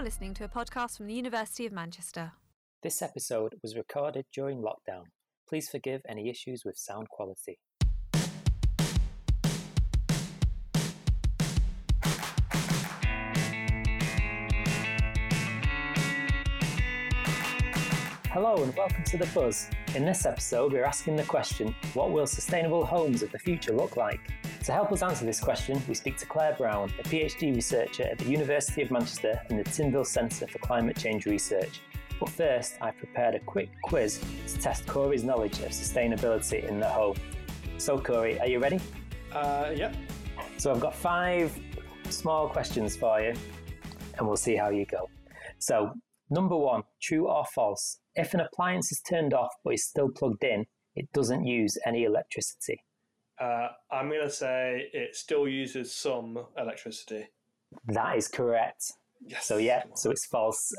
You're listening to a podcast from the University of Manchester. This episode was recorded during lockdown. Please forgive any issues with sound quality. Hello and welcome to The Buzz. In this episode, we're asking the question, what will sustainable homes of the future look like? To help us answer this question, we speak to Claire Brown, a PhD researcher at the University of Manchester and the Tyndall Centre for Climate Change Research. But first, I've prepared a quick quiz to test Corey's knowledge of sustainability in the home. So Corey, are you ready? Yep. So I've got 5 small questions for you and we'll see how you go. So, number 1, true or false? If an appliance is turned off but is still plugged in, it doesn't use any electricity. I'm going to say it still uses some electricity. That is correct. Yes. So yeah, so it's false.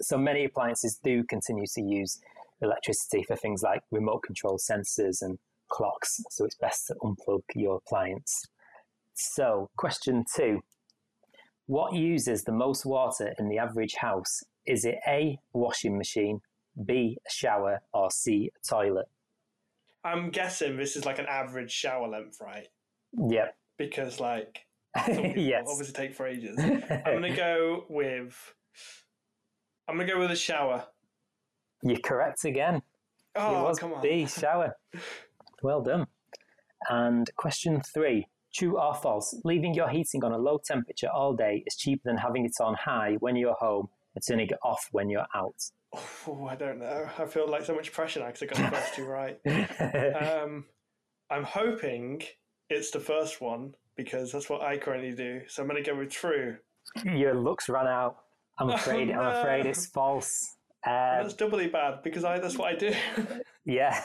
So many appliances do continue to use electricity for things like remote control sensors and clocks. So it's best to unplug your appliance. So question 2. What uses the most water in the average house? Is it A, washing machine, B, a shower, or C, a toilet? I'm guessing this is like an average shower length, right? Yeah. Because like, some yes. obviously take for ages. I'm going to go with a shower. You're correct again. Oh, it was come on. B, shower. Well done. And question 3. True or false? Leaving your heating on a low temperature all day is cheaper than having it on high when you're home and turning it off when you're out. Oh, I don't know. I feel like so much pressure now because I got the first two right. I'm hoping it's the first one because that's what I currently do. So I'm going to go with true. Your luck's run out. I'm afraid it's false. That's doubly bad because that's what I do. Yeah.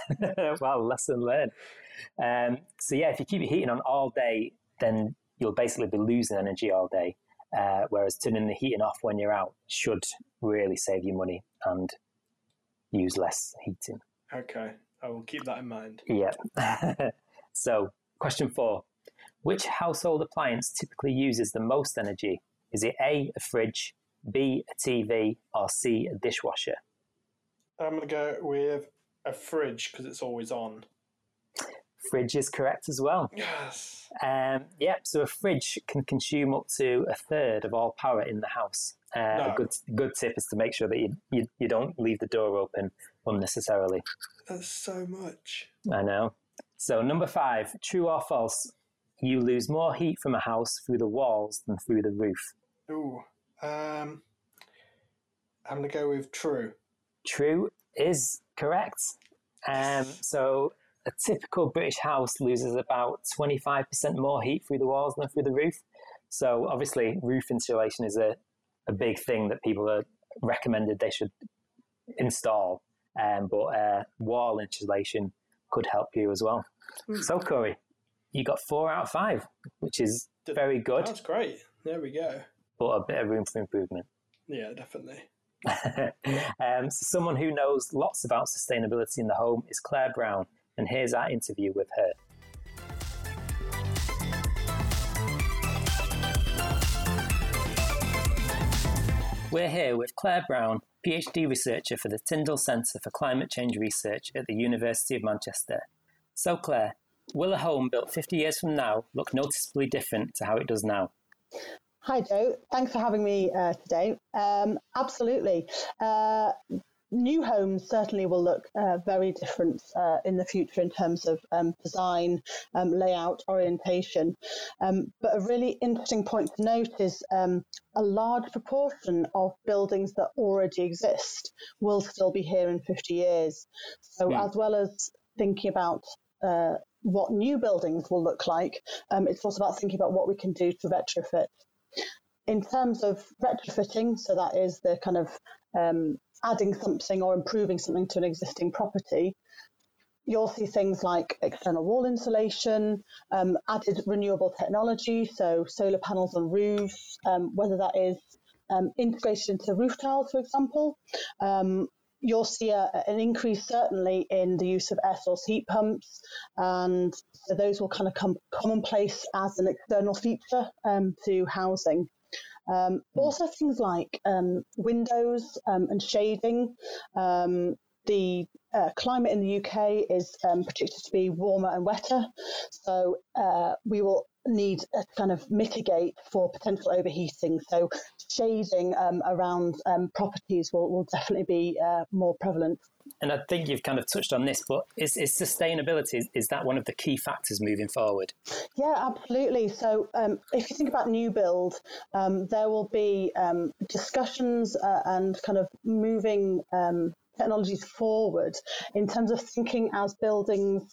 Well, lesson learned. So yeah, if you keep your heating on all day, then you'll basically be losing energy all day. Whereas turning the heating off when you're out should really save you money and use less heating. Okay, I will keep that in mind. Yeah. So, question 4. Which household appliance typically uses the most energy? Is it A, a fridge, B, a TV, or C, a dishwasher? I'm going to go with a fridge because it's always on. Fridge is correct as well. Yes. So a fridge can consume up to a third of all power in the house. A good tip is to make sure that you don't leave the door open unnecessarily. That's so much. I know. So number 5, true or false? You lose more heat from a house through the walls than through the roof. Ooh. I'm going to go with true. True is correct. So a typical British house loses about 25% more heat through the walls than through the roof. So obviously roof insulation is a big thing that people are recommended they should install. But wall insulation could help you as well. So Corey, you got 4 out of 5, which is very good. That's great. There we go. But a bit of room for improvement. Yeah, definitely. Someone who knows lots about sustainability in the home is Claire Brown. And here's our interview with her. We're here with Claire Brown, PhD researcher for the Tyndall Centre for Climate Change Research at the University of Manchester. So Claire, will a home built 50 years from now look noticeably different to how it does now? Hi Joe, thanks for having me today. Absolutely. New homes certainly will look very different in the future in terms of design, layout, orientation. But a really interesting point to note is a large proportion of buildings that already exist will still be here in 50 years. So as well as thinking about what new buildings will look like, it's also about thinking about what we can do to retrofit. In terms of retrofitting, so that is the kind of adding something or improving something to an existing property, you'll see things like external wall insulation, added renewable technology, so solar panels on roofs, whether that is integrated into roof tiles, for example. You'll see an increase certainly in the use of air source heat pumps, and so those will kind of come commonplace as an external feature to housing. Also things like windows and shading. The climate in the UK is predicted to be warmer and wetter, so we will need to kind of mitigate for potential overheating. So shading around properties will definitely be more prevalent. And I think you've kind of touched on this, but is sustainability, is that one of the key factors moving forward? Yeah, absolutely. So if you think about new build, there will be discussions and kind of moving technologies forward in terms of thinking as buildings,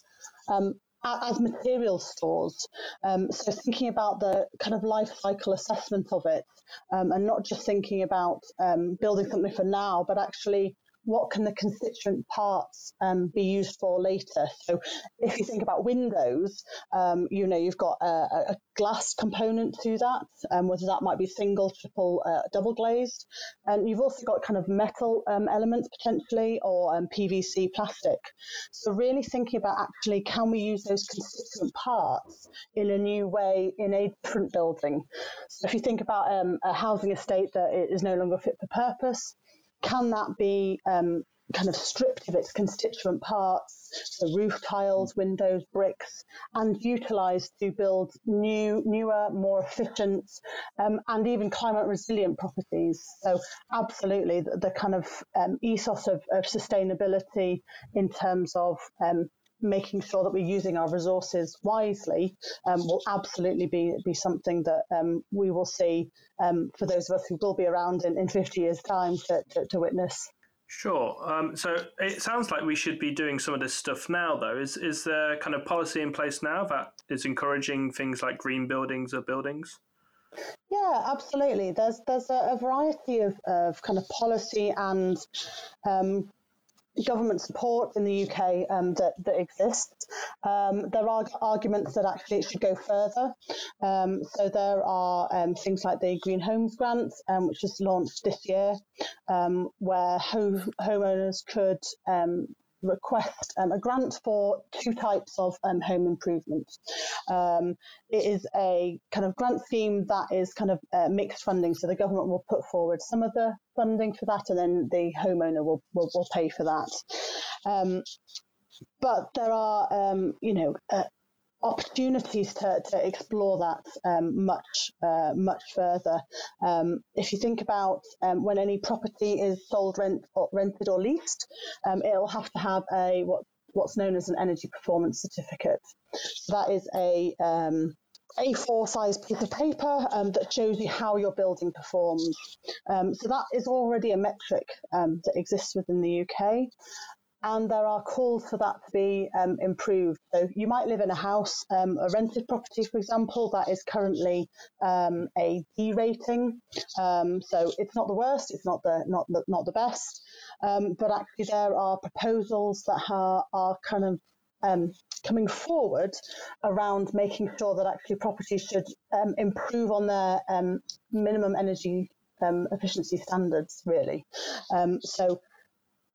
as material stores. So thinking about the kind of life cycle assessment of it, and not just thinking about building something for now, but actually what can the constituent parts be used for later? So if you think about windows, you know, you've got a glass component to that, whether that might be single, triple, double glazed. And you've also got kind of metal elements potentially, or PVC plastic. So really thinking about actually, can we use those constituent parts in a new way in a different building? So if you think about a housing estate that is no longer fit for purpose, can that be kind of stripped of its constituent parts, the roof tiles, windows, bricks, and utilised to build newer, more efficient, and even climate resilient properties? So absolutely, the kind of ethos of sustainability in terms of making sure that we're using our resources wisely will absolutely be something that we will see for those of us who will be around in 50 years' time to witness. Sure. So it sounds like we should be doing some of this stuff now, though. Is there kind of policy in place now that is encouraging things like green buildings or buildings? Yeah, absolutely. There's a variety of kind of policy and government support in the UK that exists. There are arguments that actually it should go further. So there are things like the Green Homes Grant, which was launched this year, where homeowners could request a grant for two types of home improvements. It is a kind of grant scheme that is kind of mixed funding, so the government will put forward some of the funding for that, and then the homeowner will pay for that. But there are, opportunities to explore that much further. If you think about when any property is sold, rented or leased, it'll have to have a what's known as an energy performance certificate. So that is a A4 size piece of paper that shows you how your building performs. So that is already a metric that exists within the UK. And there are calls for that to be improved. So you might live in a house, a rented property, for example, that is currently a D rating. So it's not the worst, it's not the best. But actually, there are proposals that are kind of coming forward around making sure that actually properties should improve on their minimum energy efficiency standards, really. So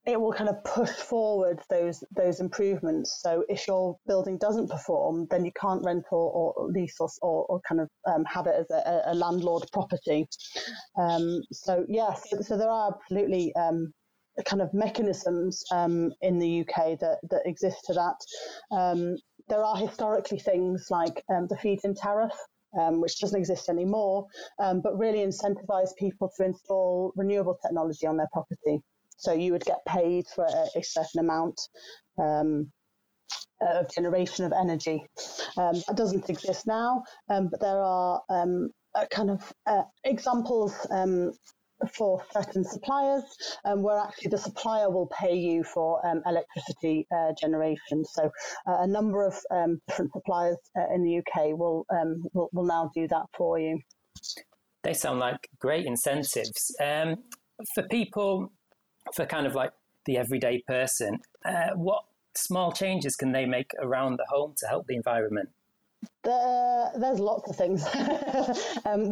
it will kind of push forward those improvements. So if your building doesn't perform, then you can't rent or lease or kind of have it as a landlord property. So there are absolutely kind of mechanisms in the UK that exist to that. There are historically things like the feed-in tariff, which doesn't exist anymore, but really incentivise people to install renewable technology on their property. So you would get paid for a certain amount of generation of energy. That doesn't exist now, but there are kind of examples for certain suppliers where actually the supplier will pay you for electricity generation. So a number of different suppliers in the UK will now do that for you. They sound like great incentives. For people... for kind of like the everyday person, what small changes can they make around the home to help the environment? There's lots of things, and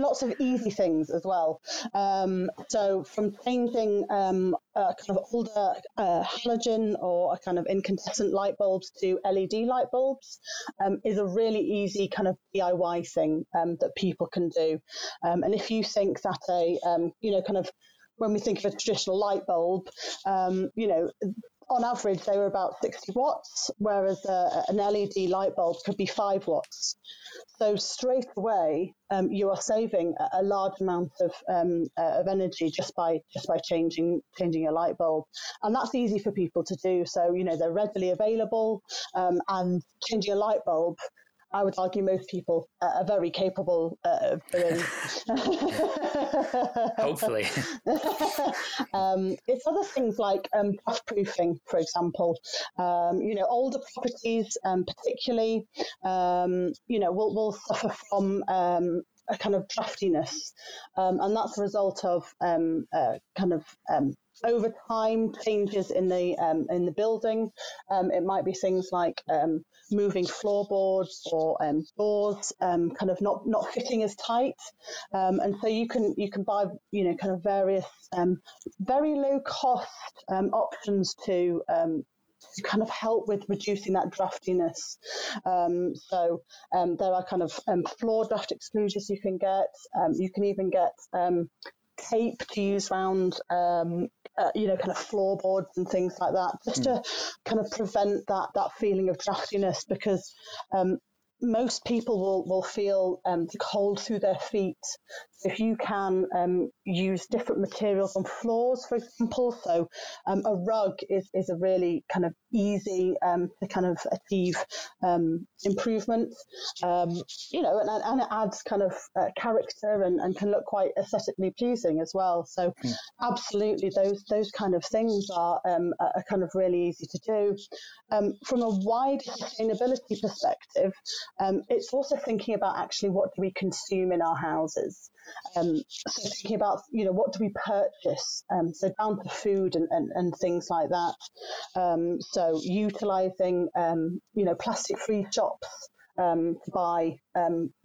lots of easy things as well. So from changing kind of older halogen or a kind of incandescent light bulbs to LED light bulbs is a really easy kind of DIY thing that people can do. And if you think that when we think of a traditional light bulb, on average, they were about 60 watts, whereas an LED light bulb could be 5 watts. So straight away, you are saving a large amount of energy just by changing your light bulb, and that's easy for people to do. So they're readily available, and changing a light bulb, I would argue most people are very capable of doing. Hopefully. It's other things like draft proofing, for example. Older properties particularly, will suffer from a kind of draftiness. And that's a result of over time changes in the building. It might be things like moving floorboards or doors kind of not fitting as tight, and so you can buy various very low cost options to kind of help with reducing that draftiness. So there are floor draft excluders you can get. You can even get tape to use around floorboards and things like that, just to kind of prevent that feeling of draftiness, because most people will feel the cold through their feet. So if you can use different materials on floors, for example, so a rug is a really kind of easy to kind of achieve improvement. And it adds kind of character and can look quite aesthetically pleasing as well. So absolutely, those kind of things are kind of really easy to do. From a wider sustainability perspective, it's also thinking about actually what do we consume in our houses. So thinking about what do we purchase, so down to food and things like that. So utilising plastic-free shops to buy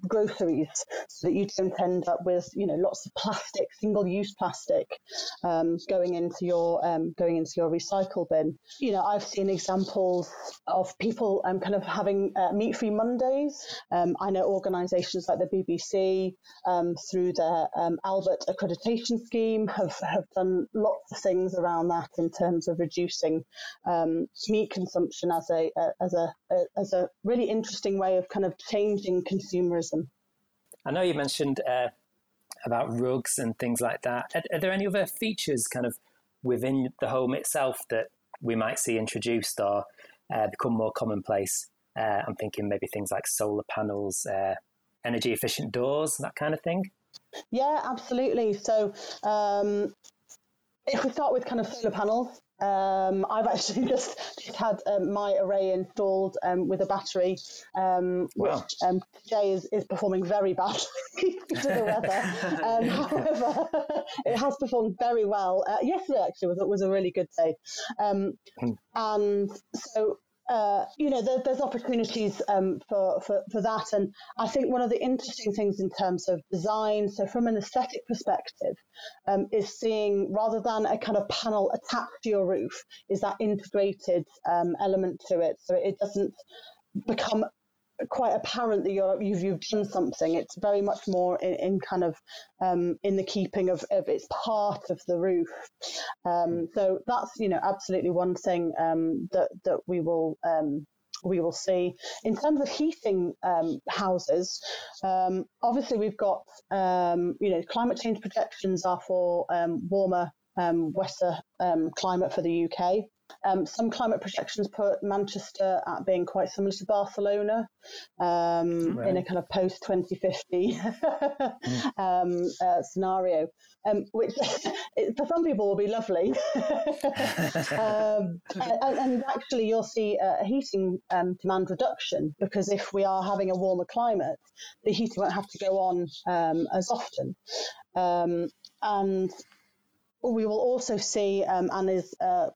groceries, so that you don't end up with lots of plastic, single-use plastic going into your recycle bin. I've seen examples of people having meat-free Mondays. I know organisations like the BBC through their Albert accreditation scheme have done lots of things around that in terms of reducing meat consumption as a really interesting way of kind of changing consumerism. I know you mentioned about rugs and things like that. Are there any other features kind of within the home itself that we might see introduced or become more commonplace? I'm thinking maybe things like solar panels, energy efficient doors, that kind of thing. Yeah, absolutely. So if we start with kind of solar panels, I've actually just had my array installed with a battery, wow. Which today is performing very badly to the weather. However, it has performed very well. Yesterday actually was a really good day, and so. There's opportunities for that. And I think one of the interesting things in terms of design, so from an aesthetic perspective, is seeing, rather than a kind of panel attached to your roof, is that integrated element to it. So it doesn't become quite apparent that you've done something. It's very much more in kind of in the keeping of it's part of the roof. So that's absolutely one thing that we will see. In terms of heating houses, obviously we've got climate change projections are for warmer, wetter climate for the UK. Some climate projections put Manchester at being quite similar to Barcelona in a kind of post-2050 scenario, which for some people will be lovely. And actually you'll see a heating demand reduction, because if we are having a warmer climate, the heating won't have to go on as often. And We will also see, Anna's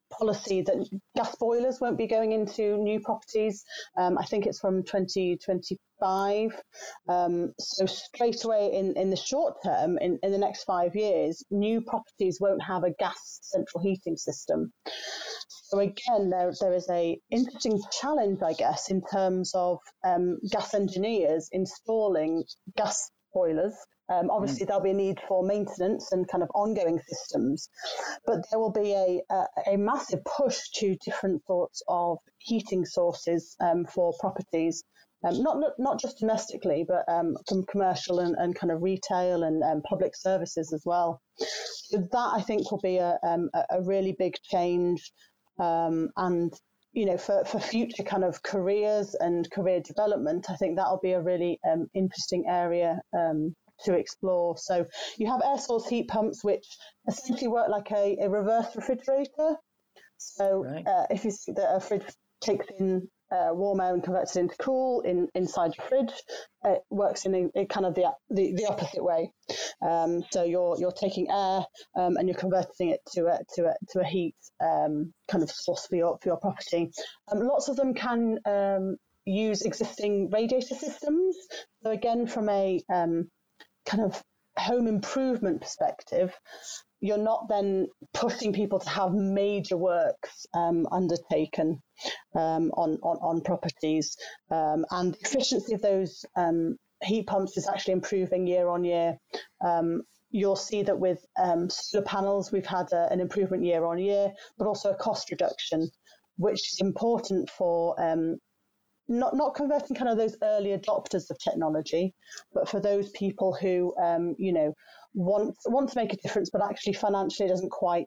policy that gas boilers won't be going into new properties. I think it's from 2025. So straight away in the short term, in the next 5 years, new properties won't have a gas central heating system. So again, there is a interesting challenge, I guess, in terms of gas engineers installing gas boilers. Obviously, there'll be a need for maintenance and kind of ongoing systems, but there will be a massive push to different sorts of heating sources for properties, not just domestically, but from commercial and kind of retail and public services as well. So that, I think, will be a really big change, and you know, for future kind of careers and career development, I think that'll be a really interesting area to explore. So you have air source heat pumps, which essentially work like a reverse refrigerator. So right. If you see that a fridge takes in warm air and converts it into cool inside your fridge, it works in kind of the opposite way. So you're taking air and you're converting it to a heat kind of source for your property. Lots of them can use existing radiator systems. So again, from a kind of home improvement perspective, you're not then pushing people to have major works undertaken on properties. And the efficiency of those heat pumps is actually improving year on year. You'll see that with solar panels, we've had an improvement year on year, but also a cost reduction, which is important for not converting kind of those early adopters of technology, but for those people who, want to make a difference, but actually financially it doesn't quite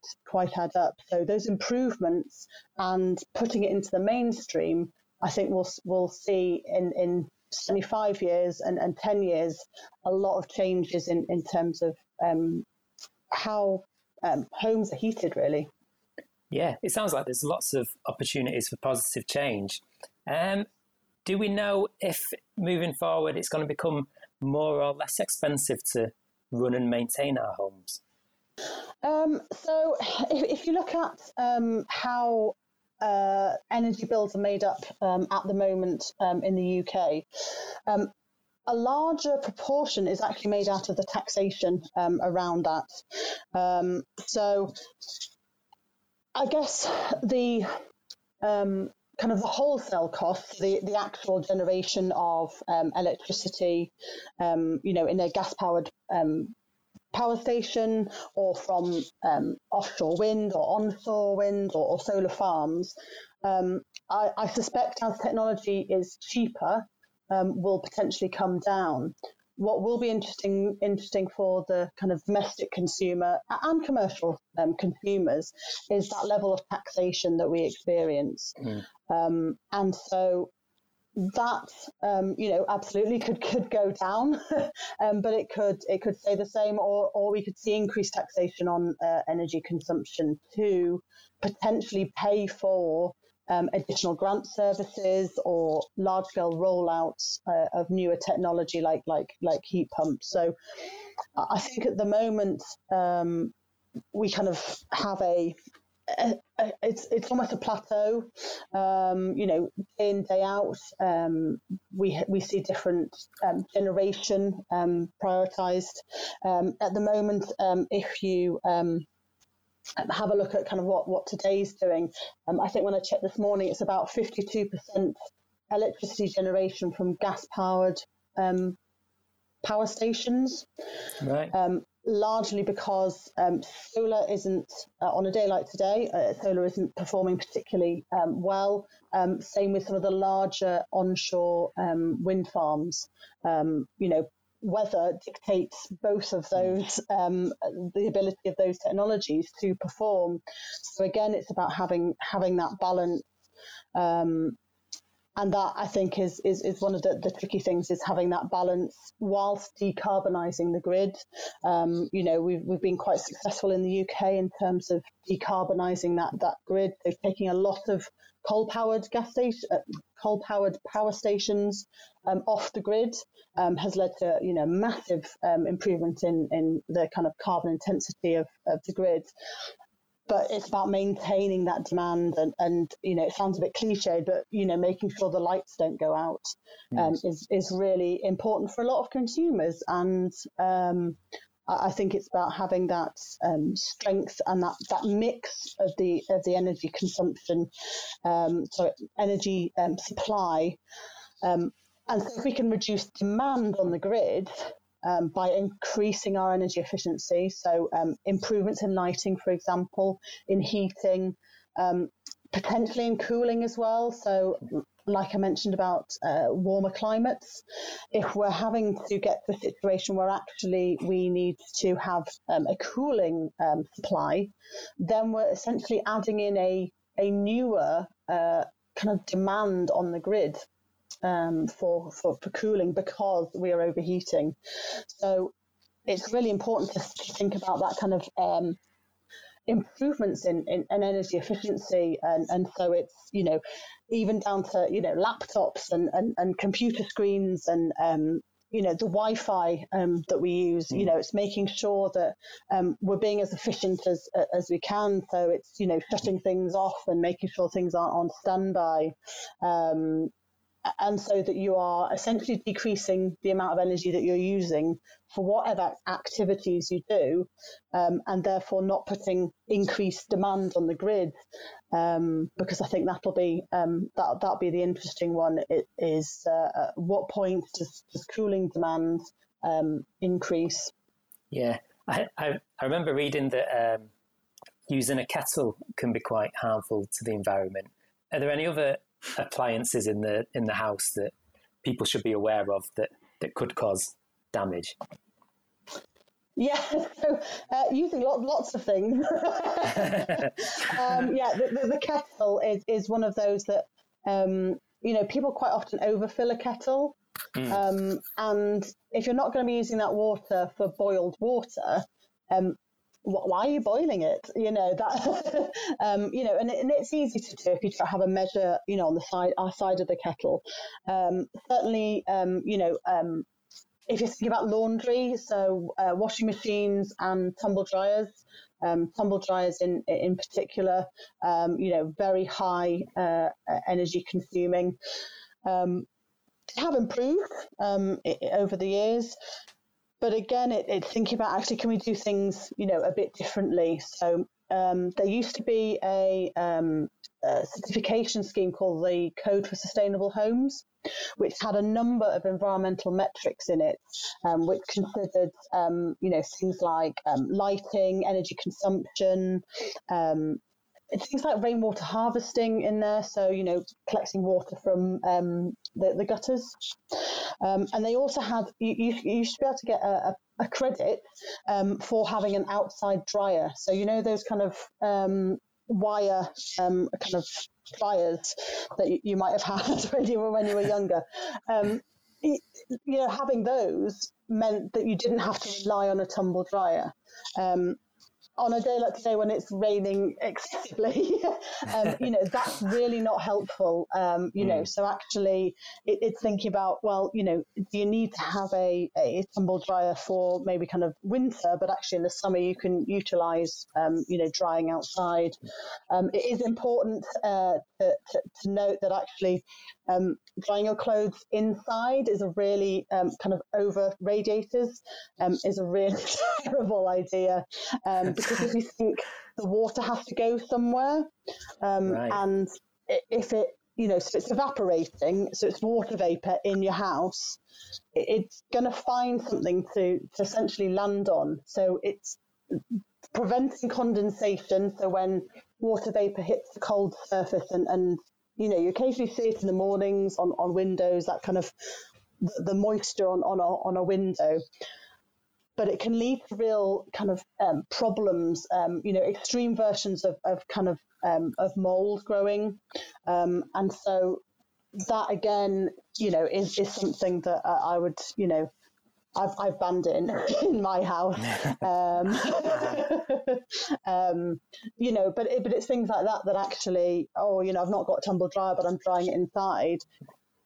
add up. So those improvements and putting it into the mainstream, I think we'll see in 75 years and 10 years, a lot of changes in terms of how homes are heated, really. Yeah, it sounds like there's lots of opportunities for positive change. Do we know if moving forward it's going to become more or less expensive to run and maintain our homes? So if you look at how energy bills are made up at the moment in the UK, a larger proportion is actually made out of the taxation around that. So I guess the kind of the wholesale costs, the actual generation of electricity, in a gas-powered power station or from offshore wind or onshore wind or solar farms, I suspect as technology is cheaper, will potentially come down. What will be interesting for the kind of domestic consumer and commercial consumers is that level of taxation that we experience. And so that, absolutely could go down, but it could stay the same, or we could see increased taxation on energy consumption to potentially pay for additional grant services or large-scale rollouts of newer technology like heat pumps. So I think at the moment we kind of have it's almost a plateau. Day in, day out, we see different generation prioritised. At the moment, if you have a look at kind of what today's doing. I think when I checked this morning, it's about 52% electricity generation from gas-powered power stations. Right. Largely because solar isn't, on a day like today, solar isn't performing particularly well. Same with some of the larger onshore wind farms. Weather dictates both of those, the ability of those technologies to perform. So again, it's about having that balance. And that, I think, is one of the tricky things, is having that balance whilst decarbonising the grid. You know, we've been quite successful in the UK in terms of decarbonising that grid. They're taking a lot of coal-powered power stations off the grid, has led to, you know, massive improvement in the kind of carbon intensity of the grid. But it's about maintaining that demand and, you know, it sounds a bit cliched, but, you know, making sure the lights don't go out is really important for a lot of consumers. And I think it's about having that strength and that mix of the energy consumption, energy supply. And so if we can reduce demand on the grid, by increasing our energy efficiency, so improvements in lighting, for example, in heating, potentially in cooling as well. So like I mentioned about warmer climates, if we're having to get to a situation where actually we need to have a cooling supply, then we're essentially adding in a newer kind of demand on the grid for cooling, because we are overheating. So it's really important to think about that kind of improvements in energy efficiency. And so it's, you know, even down to, you know, laptops and computer screens and, you know, the Wi-Fi that we use, you know, it's making sure that we're being as efficient as we can. So it's, you know, shutting things off and making sure things aren't on standby. And so that you are essentially decreasing the amount of energy that you're using for whatever activities you do, and therefore not putting increased demand on the grid, because I think that'll be the interesting one. It is at what point does cooling demand increase? Yeah, I remember reading that using a kettle can be quite harmful to the environment. Are there any other appliances in the house that people should be aware of that could cause damage? Yeah, so using lots of things. The kettle is one of those that you know, people quite often overfill a kettle, and if you're not going to be using that water for boiled water, why are you boiling it? You know, that, you know, and it's easy to do if you have a measure, you know, on the side, our side of the kettle. Certainly, you know, if you think about laundry, so washing machines and tumble dryers in particular, you know, very high energy consuming, have improved over the years. But again, it's thinking about, actually, can we do things, you know, a bit differently? So there used to be a certification scheme called the Code for Sustainable Homes, which had a number of environmental metrics in it, which considered, you know, things like lighting, energy consumption, things like rainwater harvesting in there. So, you know, collecting water from the gutters. And they also had, you should be able to get a credit for having an outside dryer. So, you know, those kind of wire kind of dryers that you might have had when you were younger. You know, having those meant that you didn't have to rely on a tumble dryer. On a day like today when it's raining excessively, you know, that's really not helpful, you know. So actually it's thinking about, well, you know, do you need to have a tumble dryer for maybe kind of winter, but actually in the summer you can utilise, you know, drying outside. It is important to note that actually drying your clothes inside is a really kind of over radiators is a really terrible idea, because if you think the water has to go somewhere, right. And if it, you know, so it's evaporating, so it's water vapor in your house, it's going to find something to essentially land on. So it's preventing condensation. So when water vapor hits the cold surface and you know, you occasionally see it in the mornings on windows, that kind of the moisture on a window. But it can lead to real kind of problems, you know, extreme versions of kind of mold growing. And so that again, you know, is something that I would, you know, I've banned it in my house, you know, but it's things like that that actually, oh, you know, I've not got a tumble dryer, but I'm drying it inside.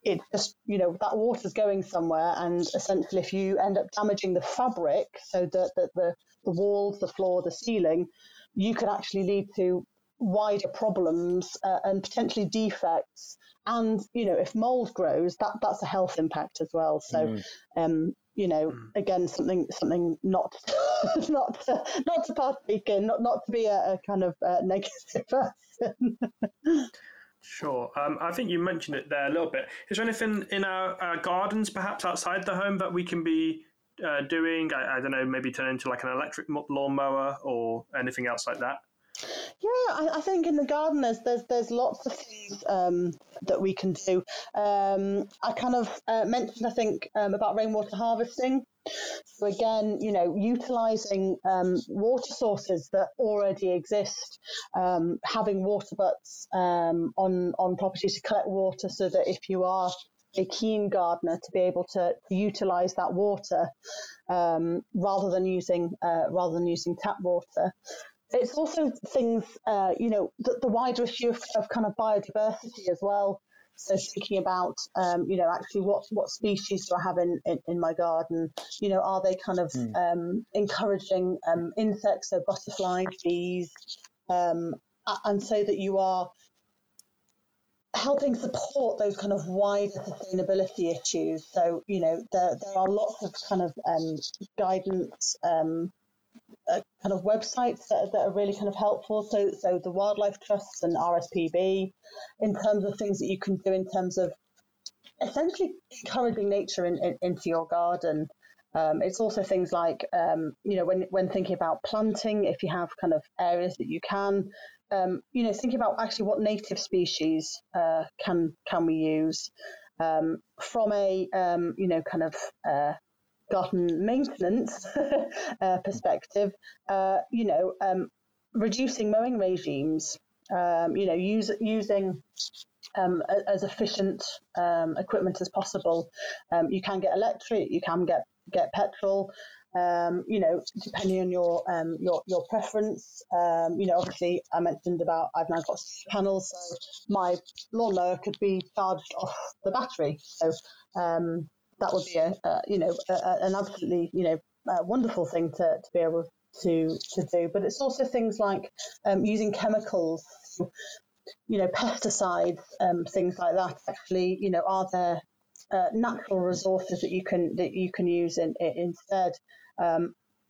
It's just, you know, that water's going somewhere, and essentially if you end up damaging the fabric, so that the walls, the floor, the ceiling, you could actually lead to wider problems and potentially defects. And, you know, if mould grows, that's a health impact as well. So, you know, again, something not to partake in, not to be a kind of negative person. Sure. I think you mentioned it there a little bit. Is there anything in our gardens, perhaps outside the home, that we can be doing? I don't know, maybe turn into like an electric lawnmower or anything else like that? Yeah, I think in the garden there's lots of things that we can do. I kind of mentioned, I think, about rainwater harvesting. So again, you know, utilising water sources that already exist, having water butts on property to collect water, so that if you are a keen gardener, to be able to utilise that water rather than using tap water. It's also things, you know, the wider issue of kind of biodiversity as well. So speaking about, you know, actually what species do I have in my garden? You know, are they kind of encouraging insects, so butterflies, bees, and so that you are helping support those kind of wider sustainability issues. So, you know, there are lots of kind of guidance kind of websites that are really kind of helpful. So the Wildlife Trusts and RSPB, in terms of things that you can do in terms of essentially encouraging nature into your garden. It's also things like, you know, when thinking about planting, if you have kind of areas that you can, you know, thinking about actually what native species can we use from a, you know, kind of garden maintenance perspective, you know, reducing mowing regimes, you know, using as efficient equipment as possible. You can get electric, you can get petrol, you know, depending on your preference. You know, obviously I mentioned about I've now got panels, so my lawnmower could be charged off the battery. So that would be an absolutely, you know, wonderful thing to be able to do. But it's also things like using chemicals, you know, pesticides, things like that. Actually, you know, are there natural resources that you can use instead?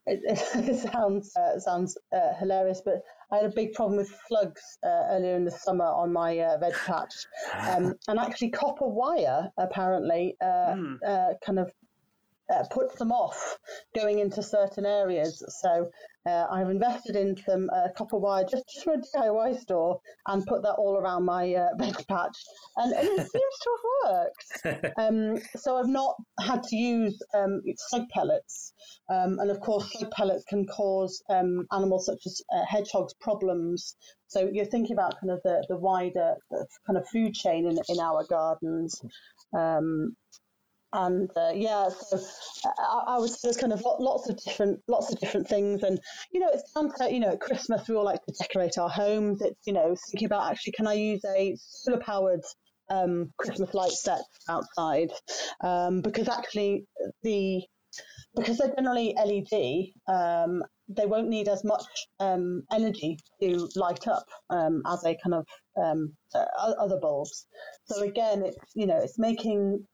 It sounds hilarious, but I had a big problem with slugs earlier in the summer on my veg patch, and actually copper wire apparently kind of puts them off going into certain areas. So I've invested in some copper wire just from a DIY store and put that all around my veg patch, and it seems to have worked. So I've not had to use slug pellets. And of course, slug pellets can cause animals such as hedgehogs problems. So you're thinking about kind of the wider kind of food chain in our gardens. And yeah, so I was just kind of lots of different things. And, you know, it's down to, you know, at Christmas, we all like to decorate our homes. It's, you know, thinking about actually, can I use a solar powered Christmas light set outside? Because actually because they're generally LED, they won't need as much energy to light up as they kind of other bulbs. So again, it's, you know, it's making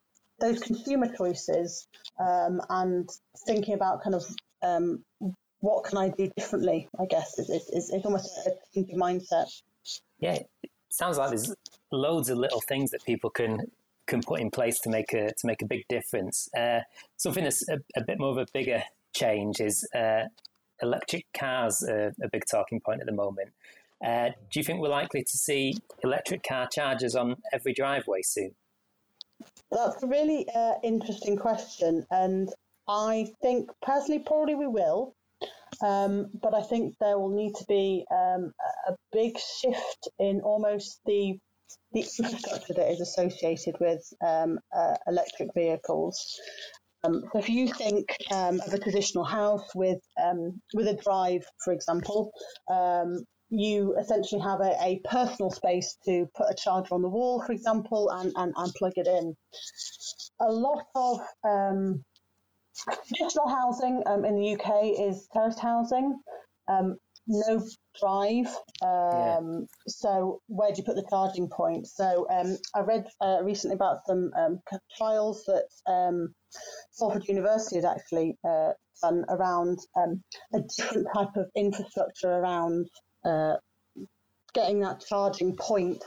those consumer choices and thinking about kind of what can I do differently, I guess, is almost a thinking mindset. Yeah, it sounds like there's loads of little things that people can put in place to make a big difference. Something that's a bit more of a bigger change is electric cars are a big talking point at the moment. Do you think we're likely to see electric car chargers on every driveway soon? That's a really interesting question, and I think personally probably we will, but I think there will need to be a big shift in almost the the infrastructure that is associated with electric vehicles. So if you think of a traditional house with a drive, for example, you essentially have a personal space to put a charger on the wall, for example, and plug it in. A lot of traditional housing in the UK is terraced housing, no drive. So where do you put the charging point? So I read recently about some trials that Salford University had actually done around a different type of infrastructure around getting that charging point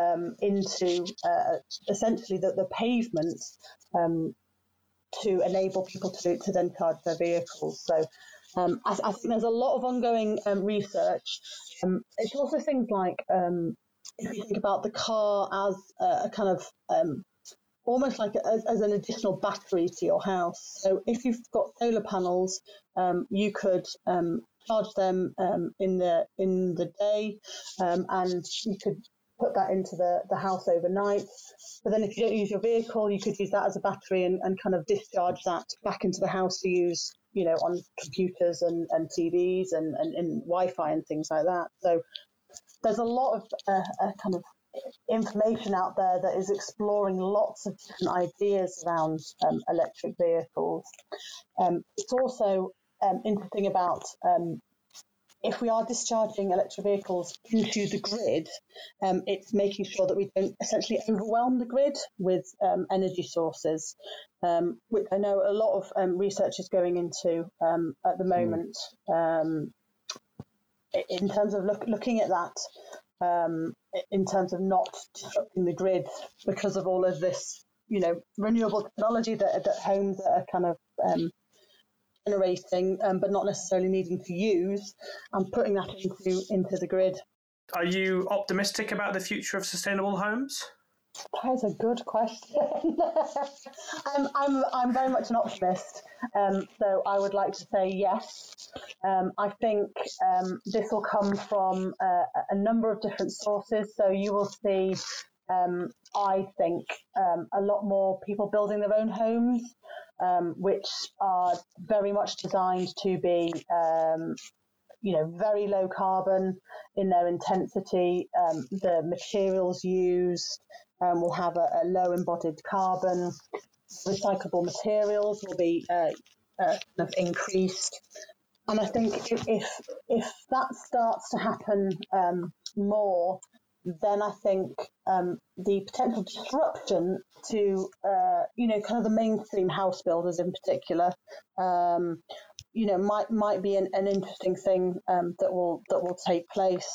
into essentially the pavement to enable people to then charge their vehicles. So I think there's a lot of ongoing research. It's also things like if you think about the car as a kind of almost like as an additional battery to your house. So if you've got solar panels, you could charge them in the day, and you could put that into the house overnight. But then if you don't use your vehicle, you could use that as a battery and kind of discharge that back into the house to use, you know, on computers and TVs and Wi-Fi and things like that. So there's a lot of kind of information out there that is exploring lots of different ideas around electric vehicles. It's also interesting about if we are discharging electric vehicles into the grid, it's making sure that we don't essentially overwhelm the grid with energy sources, which I know a lot of research is going into at the moment in terms of looking at that. In terms of not disrupting the grid because of all of this, you know, renewable technology that homes are kind of generating, but not necessarily needing to use, and putting that into the grid. Are you optimistic about the future of sustainable homes? That's a good question. I'm very much an optimist, so I would like to say yes. I think this will come from a number of different sources. So you will see, I think, a lot more people building their own homes, which are very much designed to be very low carbon in their intensity. The materials used will have a low embodied carbon. Recyclable materials will be increased. And I think if that starts to happen more, then I think the potential disruption to, kind of the mainstream house builders in particular, might be an interesting thing that will take place,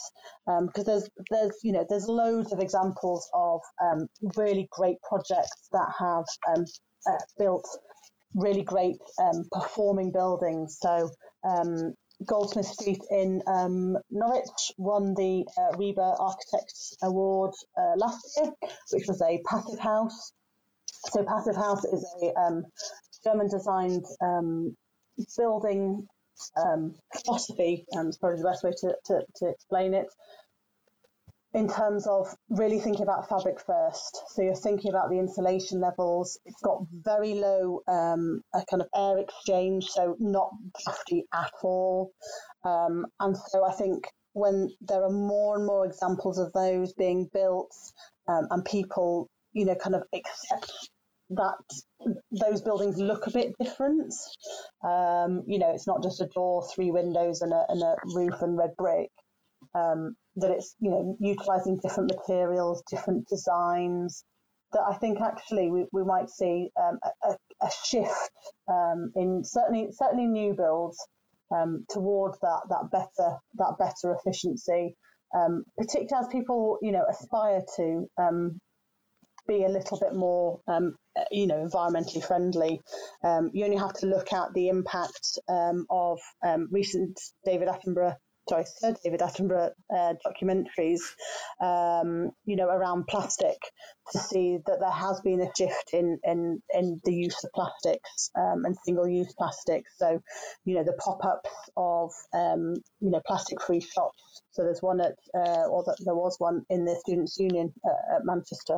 because there's loads of examples of really great projects that have built really great performing buildings. So Goldsmith Street in Norwich won the RIBA Architects Award last year, which was a passive house. So passive house is a German designed building philosophy, is probably the best way to explain it, in terms of really thinking about fabric first. So you're thinking about the insulation levels. It's got very low a kind of air exchange, so not drafty at all. And so I think when there are more and more examples of those being built, and people, kind of accept that those buildings look a bit different. It's not just a door, 3 windows and a roof and red brick, that it's, utilising different materials, different designs, that I think actually we might see a shift in certainly new builds towards that better efficiency, particularly as people, aspire to be a little bit more, environmentally friendly. You only have to look at the impact of recent David Attenborough Joyce, David Attenborough documentaries, around plastic, to see that there has been a shift in the use of plastics and single-use plastics. So, the pop-ups of, plastic-free shops. So there's one there was one in the Students' Union at Manchester.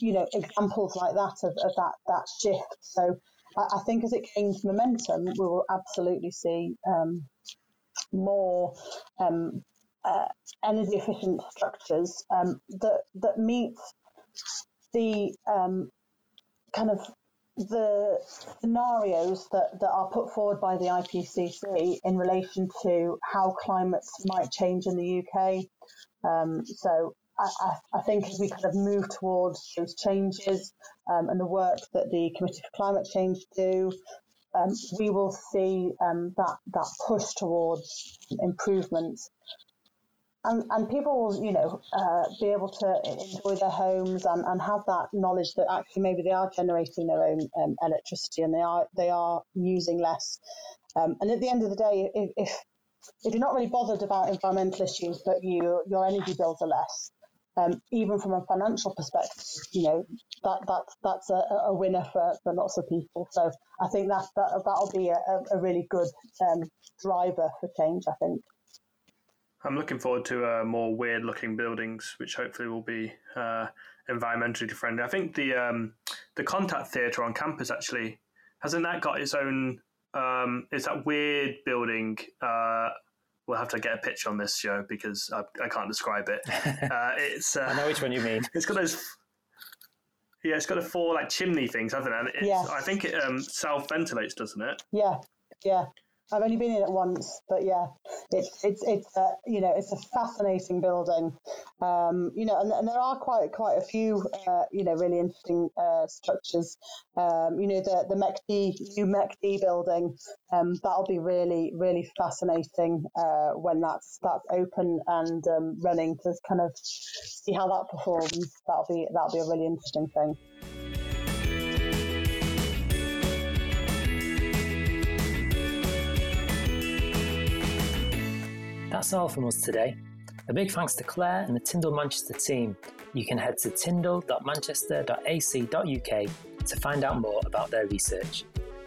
Examples like that of that shift. So I think as it gains momentum, we will absolutely see more energy efficient structures that meet the kind of the scenarios that are put forward by the IPCC in relation to how climates might change in the UK. So I think as we kind of move towards those changes and the work that the Committee for Climate Change do, we will see that push towards improvements, and people will be able to enjoy their homes and have that knowledge that actually maybe they are generating their own electricity and they are using less. And at the end of the day, if you're not really bothered about environmental issues, but your energy bills are less. Even from a financial perspective, that's a winner for lots of people. So I think that'll be a really good driver for change, I think. I'm looking forward to more weird-looking buildings, which hopefully will be environmentally friendly. I think the Contact Theatre on campus, actually, hasn't that got its own... it's that weird building... We'll have to get a picture on this show because I can't describe it. I know which one you mean. It's got those. Yeah, it's got the four chimney things, hasn't it? And I think it self ventilates, doesn't it? Yeah. I've only been in it once, but yeah, it's a fascinating building. And there are quite a few really interesting structures. The Mech D building, that'll be really fascinating when that's open and running, to kind of see how that performs. That'll be a really interesting thing. That's all from us today. A big thanks to Claire and the Tyndall Manchester team. You can head to tyndall.manchester.ac.uk to find out more about their research.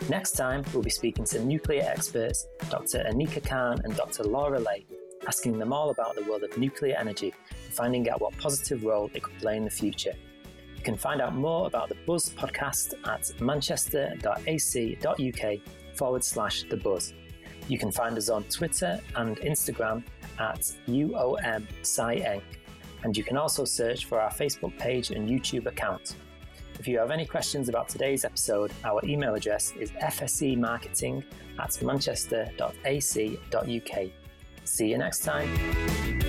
Next time, we'll be speaking to nuclear experts Dr. Anika Khan and Dr. Laura Lay, asking them all about the world of nuclear energy and finding out what positive role it could play in the future. You can find out more about the Buzz podcast at manchester.ac.uk/The Buzz. You can find us on Twitter and Instagram at UOMSciEnc, and you can also search for our Facebook page and YouTube account. If you have any questions about today's episode, our email address is fsemarketing@manchester.ac.uk. See you next time.